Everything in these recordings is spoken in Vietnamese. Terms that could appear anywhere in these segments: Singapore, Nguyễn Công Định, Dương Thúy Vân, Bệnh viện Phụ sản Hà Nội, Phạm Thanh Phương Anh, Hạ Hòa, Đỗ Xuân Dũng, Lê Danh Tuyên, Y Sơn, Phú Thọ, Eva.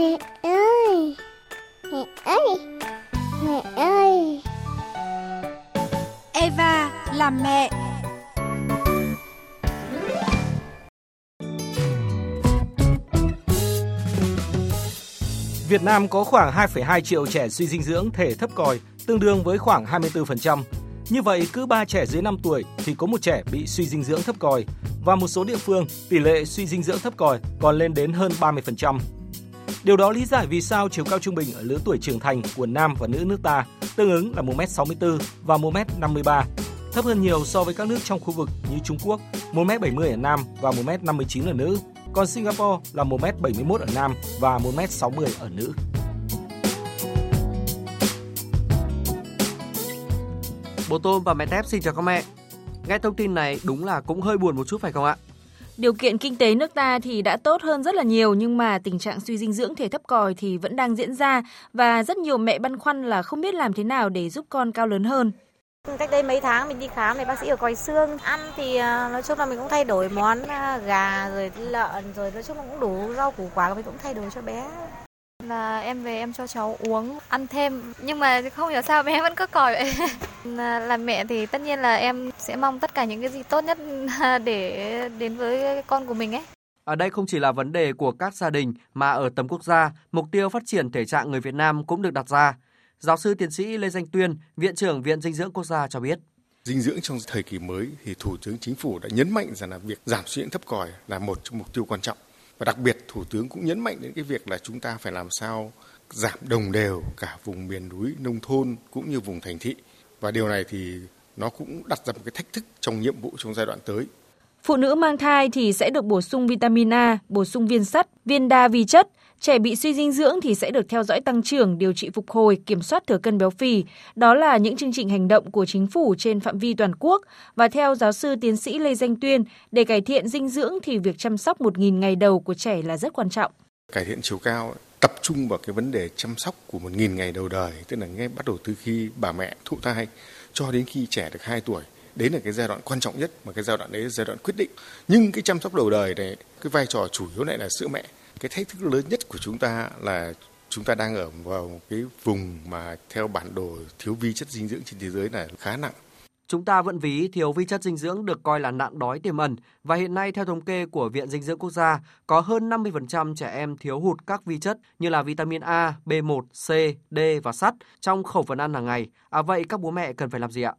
Mẹ ơi, mẹ ơi, mẹ ơi. Eva là mẹ. Việt Nam có khoảng 2,2 triệu trẻ suy dinh dưỡng thể thấp còi, tương đương với khoảng 24%. Như vậy, cứ 3 trẻ dưới 5 tuổi thì có một trẻ bị suy dinh dưỡng thấp còi, và một số địa phương tỷ lệ suy dinh dưỡng thấp còi còn lên đến hơn 30%. Điều đó lý giải vì sao chiều cao trung bình ở lứa tuổi trưởng thành của nam và nữ nước ta tương ứng là 1m64 và 1m53, thấp hơn nhiều so với các nước trong khu vực như Trung Quốc 1m70 ở nam và 1m59 ở nữ, còn Singapore là 1m71 ở nam và 1m60 ở nữ. Bố Tôm và mẹ Tép xin chào các mẹ. Nghe thông tin này đúng là cũng hơi buồn một chút phải không ạ? Điều kiện kinh tế nước ta thì đã tốt hơn rất là nhiều, nhưng mà tình trạng suy dinh dưỡng thể thấp còi thì vẫn đang diễn ra, và rất nhiều mẹ băn khoăn là không biết làm thế nào để giúp con cao lớn hơn. Cách đây mấy tháng mình đi khám thì bác sĩ ở còi xương, ăn thì nói chung là mình cũng thay đổi món gà rồi lợn rồi, nói chung là cũng đủ rau củ quả mình cũng thay đổi cho bé. Là em về em cho cháu uống, ăn thêm, nhưng mà không hiểu sao bé vẫn cứ còi vậy. Là mẹ thì tất nhiên là em sẽ mong tất cả những cái gì tốt nhất để đến với con của mình ấy. Ở đây không chỉ là vấn đề của các gia đình mà ở tầm quốc gia, mục tiêu phát triển thể trạng người Việt Nam cũng được đặt ra. Giáo sư tiến sĩ Lê Danh Tuyên, Viện trưởng Viện Dinh dưỡng Quốc gia cho biết. Dinh dưỡng trong thời kỳ mới thì Thủ tướng Chính phủ đã nhấn mạnh rằng là việc giảm suy dinh thấp còi là một trong mục tiêu quan trọng. Và đặc biệt Thủ tướng cũng nhấn mạnh đến cái việc là chúng ta phải làm sao giảm đồng đều cả vùng miền núi, nông thôn cũng như vùng thành thị. Và điều này thì nó cũng đặt ra một cái thách thức trong nhiệm vụ trong giai đoạn tới. Phụ nữ mang thai thì sẽ được bổ sung vitamin A, bổ sung viên sắt, viên đa vi chất. Trẻ bị suy dinh dưỡng thì sẽ được theo dõi tăng trưởng, điều trị phục hồi, kiểm soát thừa cân béo phì. Đó là những chương trình hành động của chính phủ trên phạm vi toàn quốc. Và theo giáo sư tiến sĩ Lê Danh Tuyên, để cải thiện dinh dưỡng thì việc chăm sóc 1.000 ngày đầu của trẻ là rất quan trọng. Cải thiện chiều cao tập trung vào cái vấn đề chăm sóc của 1.000 ngày đầu đời, tức là ngay bắt đầu từ khi bà mẹ thụ thai cho đến khi trẻ được 2 tuổi. Đấy là cái giai đoạn quan trọng nhất, mà cái giai đoạn đấy là giai đoạn quyết định. Nhưng cái chăm sóc đầu đời này, cái vai trò chủ yếu lại là sữa mẹ. Cái thách thức lớn nhất của chúng ta là chúng ta đang ở vào cái vùng mà theo bản đồ thiếu vi chất dinh dưỡng trên thế giới này khá nặng. Chúng ta vẫn ví thiếu vi chất dinh dưỡng được coi là nạn đói tiềm ẩn, và hiện nay theo thống kê của Viện Dinh dưỡng Quốc gia có hơn 50% trẻ em thiếu hụt các vi chất như là vitamin A, B1, C, D và sắt trong khẩu phần ăn hàng ngày. Vậy các bố mẹ cần phải làm gì ạ?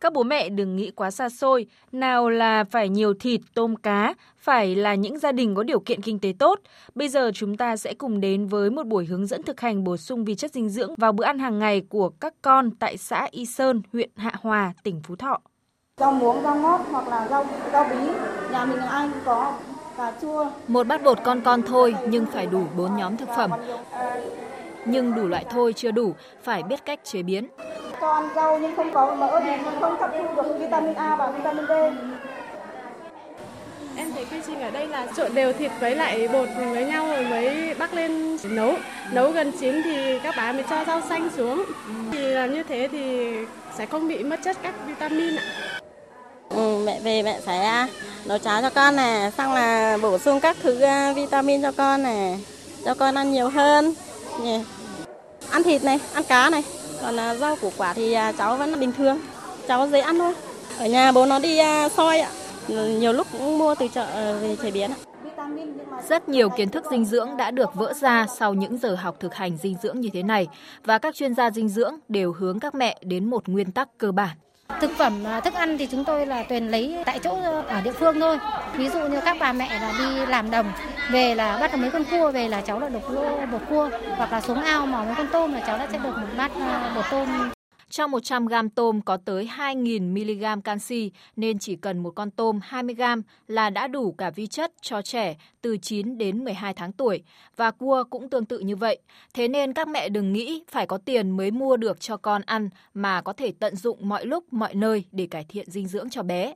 Các bố mẹ đừng nghĩ quá xa xôi, nào là phải nhiều thịt, tôm, cá, phải là những gia đình có điều kiện kinh tế tốt. Bây giờ chúng ta sẽ cùng đến với một buổi hướng dẫn thực hành bổ sung vi chất dinh dưỡng vào bữa ăn hàng ngày của các con tại xã Y Sơn, huyện Hạ Hòa, tỉnh Phú Thọ. Rau muống, rau ngót hoặc là rau bí, nhà mình ai cũng có, cà chua. Một bát bột con thôi nhưng phải đủ 4 nhóm thực phẩm. Nhưng đủ loại thôi chưa đủ, phải biết cách chế biến. Con rau nhưng không có mỡ thì không hấp thu được vitamin A và vitamin D. Em thấy quy trình ở đây là trộn đều thịt với lại bột với nhau rồi mới bắc lên nấu. Nấu gần chín thì các bà mới cho rau xanh xuống. Thì làm như thế thì sẽ không bị mất chất các vitamin ạ. Mẹ về mẹ phải nấu cháo cho con này, xong là bổ sung các thứ vitamin cho con này, cho con ăn nhiều hơn. Yeah. Ăn thịt này, ăn cá này, còn rau củ quả thì cháu vẫn bình thường, cháu dễ ăn thôi. Ở nhà bố nó đi soi ạ, nhiều lúc cũng mua từ chợ về chế biến ạ. Rất nhiều kiến thức dinh dưỡng đã được vỡ ra sau những giờ học thực hành dinh dưỡng như thế này, và các chuyên gia dinh dưỡng đều hướng các mẹ đến một nguyên tắc cơ bản. Thực phẩm, thức ăn thì chúng tôi là toàn lấy tại chỗ ở địa phương thôi. Ví dụ như các bà mẹ là đi làm đồng, về là bắt được mấy con cua, về là cháu đã được bột cua, hoặc là xuống ao mò mấy con tôm là cháu đã sẽ được một bát bột tôm. Trong 100 g tôm có tới 2.000 mg canxi, nên chỉ cần một con tôm 20 g là đã đủ cả vi chất cho trẻ từ 9 đến 12 tháng tuổi. Và cua cũng tương tự như vậy. Thế nên các mẹ đừng nghĩ phải có tiền mới mua được cho con ăn, mà có thể tận dụng mọi lúc, mọi nơi để cải thiện dinh dưỡng cho bé.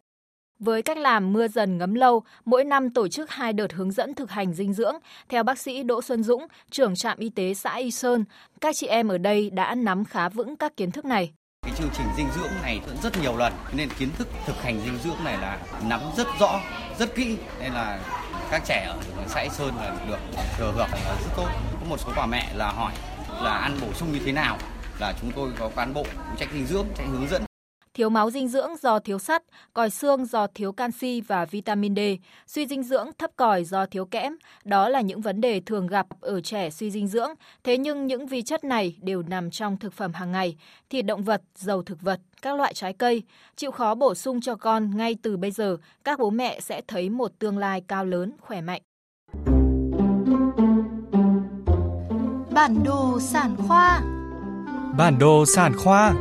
Với cách làm mưa dần ngấm lâu, mỗi năm tổ chức 2 đợt hướng dẫn thực hành dinh dưỡng, theo bác sĩ Đỗ Xuân Dũng, trưởng trạm y tế xã Y Sơn, các chị em ở đây đã nắm khá vững các kiến thức này. Cái chương trình dinh dưỡng này rất nhiều lần, nên kiến thức thực hành dinh dưỡng này là nắm rất rõ, rất kỹ, nên là các trẻ ở xã Y Sơn là được thừa hưởng rất tốt. Có một số bà mẹ là hỏi là ăn bổ sung như thế nào, là chúng tôi có cán bộ phụ trách dinh dưỡng sẽ hướng dẫn. Thiếu máu dinh dưỡng do thiếu sắt, còi xương do thiếu canxi và vitamin D, suy dinh dưỡng thấp còi do thiếu kẽm. Đó là những vấn đề thường gặp ở trẻ suy dinh dưỡng. Thế nhưng những vi chất này đều nằm trong thực phẩm hàng ngày, thịt động vật, dầu thực vật, các loại trái cây. Chịu khó bổ sung cho con ngay từ bây giờ, các bố mẹ sẽ thấy một tương lai cao lớn, khỏe mạnh. Bản đồ sản khoa. Bản đồ sản khoa.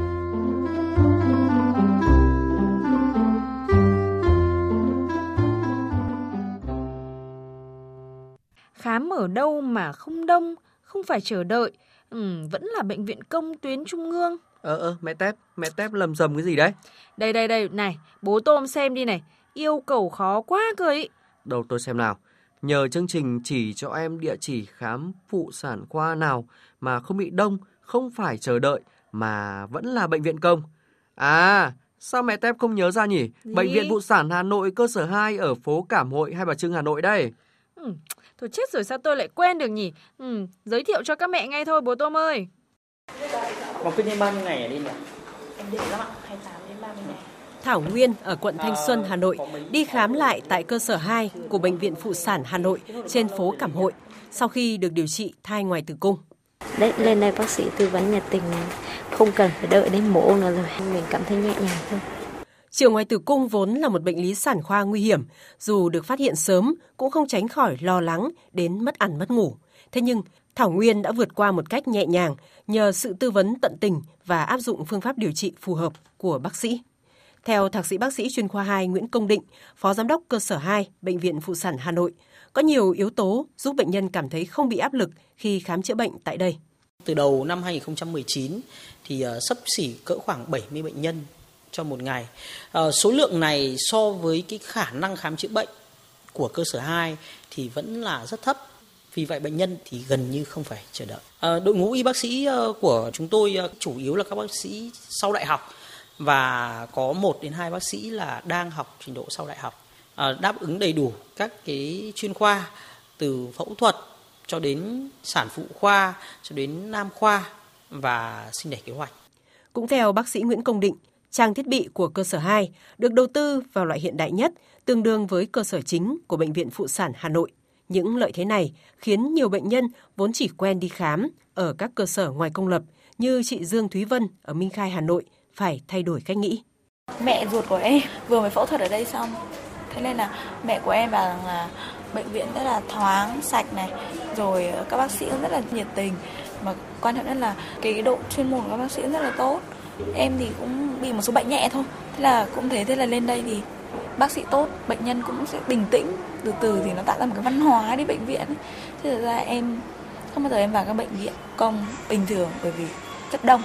Khám ở đâu mà không đông, không phải chờ đợi, vẫn là bệnh viện công tuyến trung ương. Mẹ Tép lầm rầm cái gì đấy? Đây, này, bố Tôm xem đi này, yêu cầu khó quá cơ ý. Đâu tôi xem nào, nhờ chương trình chỉ cho em địa chỉ khám phụ sản khoa nào mà không bị đông, không phải chờ đợi, mà vẫn là bệnh viện công. À, sao mẹ Tép không nhớ ra nhỉ? Gì? Bệnh viện Phụ sản Hà Nội cơ sở 2 ở phố Cảm Hội, Hai Bà Trưng, Hà Nội đây. Thôi chết rồi, sao tôi lại quên được nhỉ? Giới thiệu cho các mẹ ngay thôi bố Tôm ơi. Mà quyết định bao nhiêu ngày ở đây nhỉ? Em định lắm ạ, 28 đến 30 ngày. Thảo Nguyên ở quận Thanh Xuân, Hà Nội đi khám lại tại cơ sở 2 của Bệnh viện Phụ sản Hà Nội trên phố Cảm Hội sau khi được điều trị thai ngoài tử cung. Đấy, lên đây bác sĩ tư vấn nhiệt tình, không cần phải đợi đến mổ nữa rồi, mình cảm thấy nhẹ nhàng thôi. Chữa ngoài tử cung vốn là một bệnh lý sản khoa nguy hiểm, dù được phát hiện sớm cũng không tránh khỏi lo lắng đến mất ăn mất ngủ. Thế nhưng, Thảo Nguyên đã vượt qua một cách nhẹ nhàng nhờ sự tư vấn tận tình và áp dụng phương pháp điều trị phù hợp của bác sĩ. Theo thạc sĩ bác sĩ chuyên khoa 2 Nguyễn Công Định, phó giám đốc cơ sở 2 Bệnh viện Phụ sản Hà Nội, có nhiều yếu tố giúp bệnh nhân cảm thấy không bị áp lực khi khám chữa bệnh tại đây. Từ đầu năm 2019 thì xấp xỉ cỡ khoảng 70 bệnh nhân cho một ngày. Số lượng này so với cái khả năng khám chữa bệnh của cơ sở 2 thì vẫn là rất thấp. Vì vậy bệnh nhân thì gần như không phải chờ đợi. Đội ngũ y bác sĩ của chúng tôi chủ yếu là các bác sĩ sau đại học và có 1 đến 2 bác sĩ là đang học trình độ sau đại học, đáp ứng đầy đủ các cái chuyên khoa từ phẫu thuật cho đến sản phụ khoa, cho đến nam khoa và sinh đẻ kế hoạch. Cũng theo bác sĩ Nguyễn Công Định, trang thiết bị của cơ sở 2 được đầu tư vào loại hiện đại nhất, tương đương với cơ sở chính của Bệnh viện Phụ sản Hà Nội. Những lợi thế này khiến nhiều bệnh nhân vốn chỉ quen đi khám ở các cơ sở ngoài công lập như chị Dương Thúy Vân ở Minh Khai, Hà Nội phải thay đổi cách nghĩ. Mẹ ruột của em vừa mới phẫu thuật ở đây xong. Thế nên là mẹ của em bảo rằng là bệnh viện rất là thoáng, sạch này, rồi các bác sĩ cũng rất là nhiệt tình. Mà quan trọng nhất là cái độ chuyên môn của các bác sĩ rất là tốt. Em thì cũng bị một số bệnh nhẹ thôi. Thế là lên đây thì bác sĩ tốt, bệnh nhân cũng sẽ bình tĩnh, từ từ thì nó tạo ra một cái văn hóa đi bệnh viện. Thế thật ra em không bao giờ em vào các bệnh viện công bình thường bởi vì rất đông.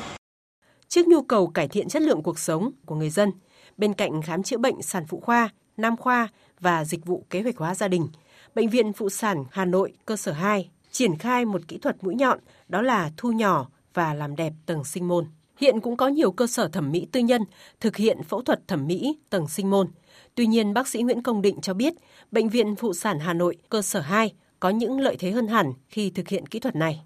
Trước nhu cầu cải thiện chất lượng cuộc sống của người dân, bên cạnh khám chữa bệnh sản phụ khoa, nam khoa và dịch vụ kế hoạch hóa gia đình, Bệnh viện Phụ sản Hà Nội cơ sở 2 triển khai một kỹ thuật mũi nhọn, đó là thu nhỏ và làm đẹp tầng sinh môn. Hiện cũng có nhiều cơ sở thẩm mỹ tư nhân thực hiện phẫu thuật thẩm mỹ tầng sinh môn. Tuy nhiên, bác sĩ Nguyễn Công Định cho biết, Bệnh viện Phụ sản Hà Nội cơ sở 2 có những lợi thế hơn hẳn khi thực hiện kỹ thuật này.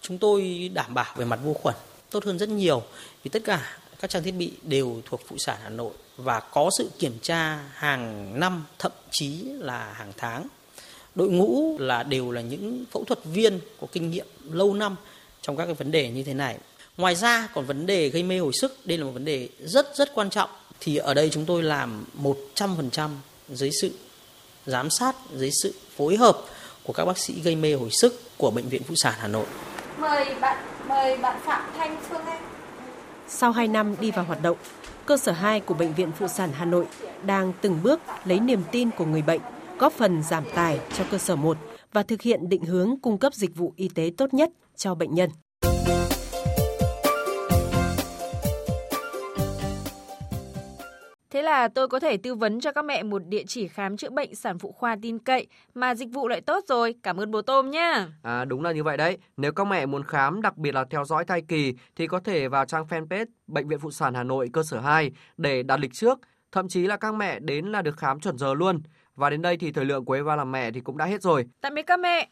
Chúng tôi đảm bảo về mặt vô khuẩn tốt hơn rất nhiều vì tất cả các trang thiết bị đều thuộc Phụ sản Hà Nội và có sự kiểm tra hàng năm, thậm chí là hàng tháng. Đội ngũ đều là những phẫu thuật viên có kinh nghiệm lâu năm trong các cái vấn đề như thế này. Ngoài ra còn vấn đề gây mê hồi sức, đây là một vấn đề rất quan trọng. Thì ở đây chúng tôi làm 100% dưới sự giám sát, dưới sự phối hợp của các bác sĩ gây mê hồi sức của Bệnh viện Phụ sản Hà Nội. Mời bạn Phạm Thanh Phương Anh. Sau 2 năm đi vào hoạt động, cơ sở 2 của Bệnh viện Phụ sản Hà Nội đang từng bước lấy niềm tin của người bệnh, góp phần giảm tải cho cơ sở 1 và thực hiện định hướng cung cấp dịch vụ y tế tốt nhất cho bệnh nhân. Thế là tôi có thể tư vấn cho các mẹ một địa chỉ khám chữa bệnh sản phụ khoa tin cậy mà dịch vụ lại tốt rồi. Cảm ơn bố Tôm nhá. À, đúng là như vậy đấy. Nếu các mẹ muốn khám, đặc biệt là theo dõi thai kỳ thì có thể vào trang fanpage Bệnh viện Phụ sản Hà Nội cơ sở 2 để đặt lịch trước. Thậm chí là các mẹ đến là được khám chuẩn giờ luôn. Và đến đây thì thời lượng của Eva làm mẹ thì cũng đã hết rồi. Tạm biệt các mẹ.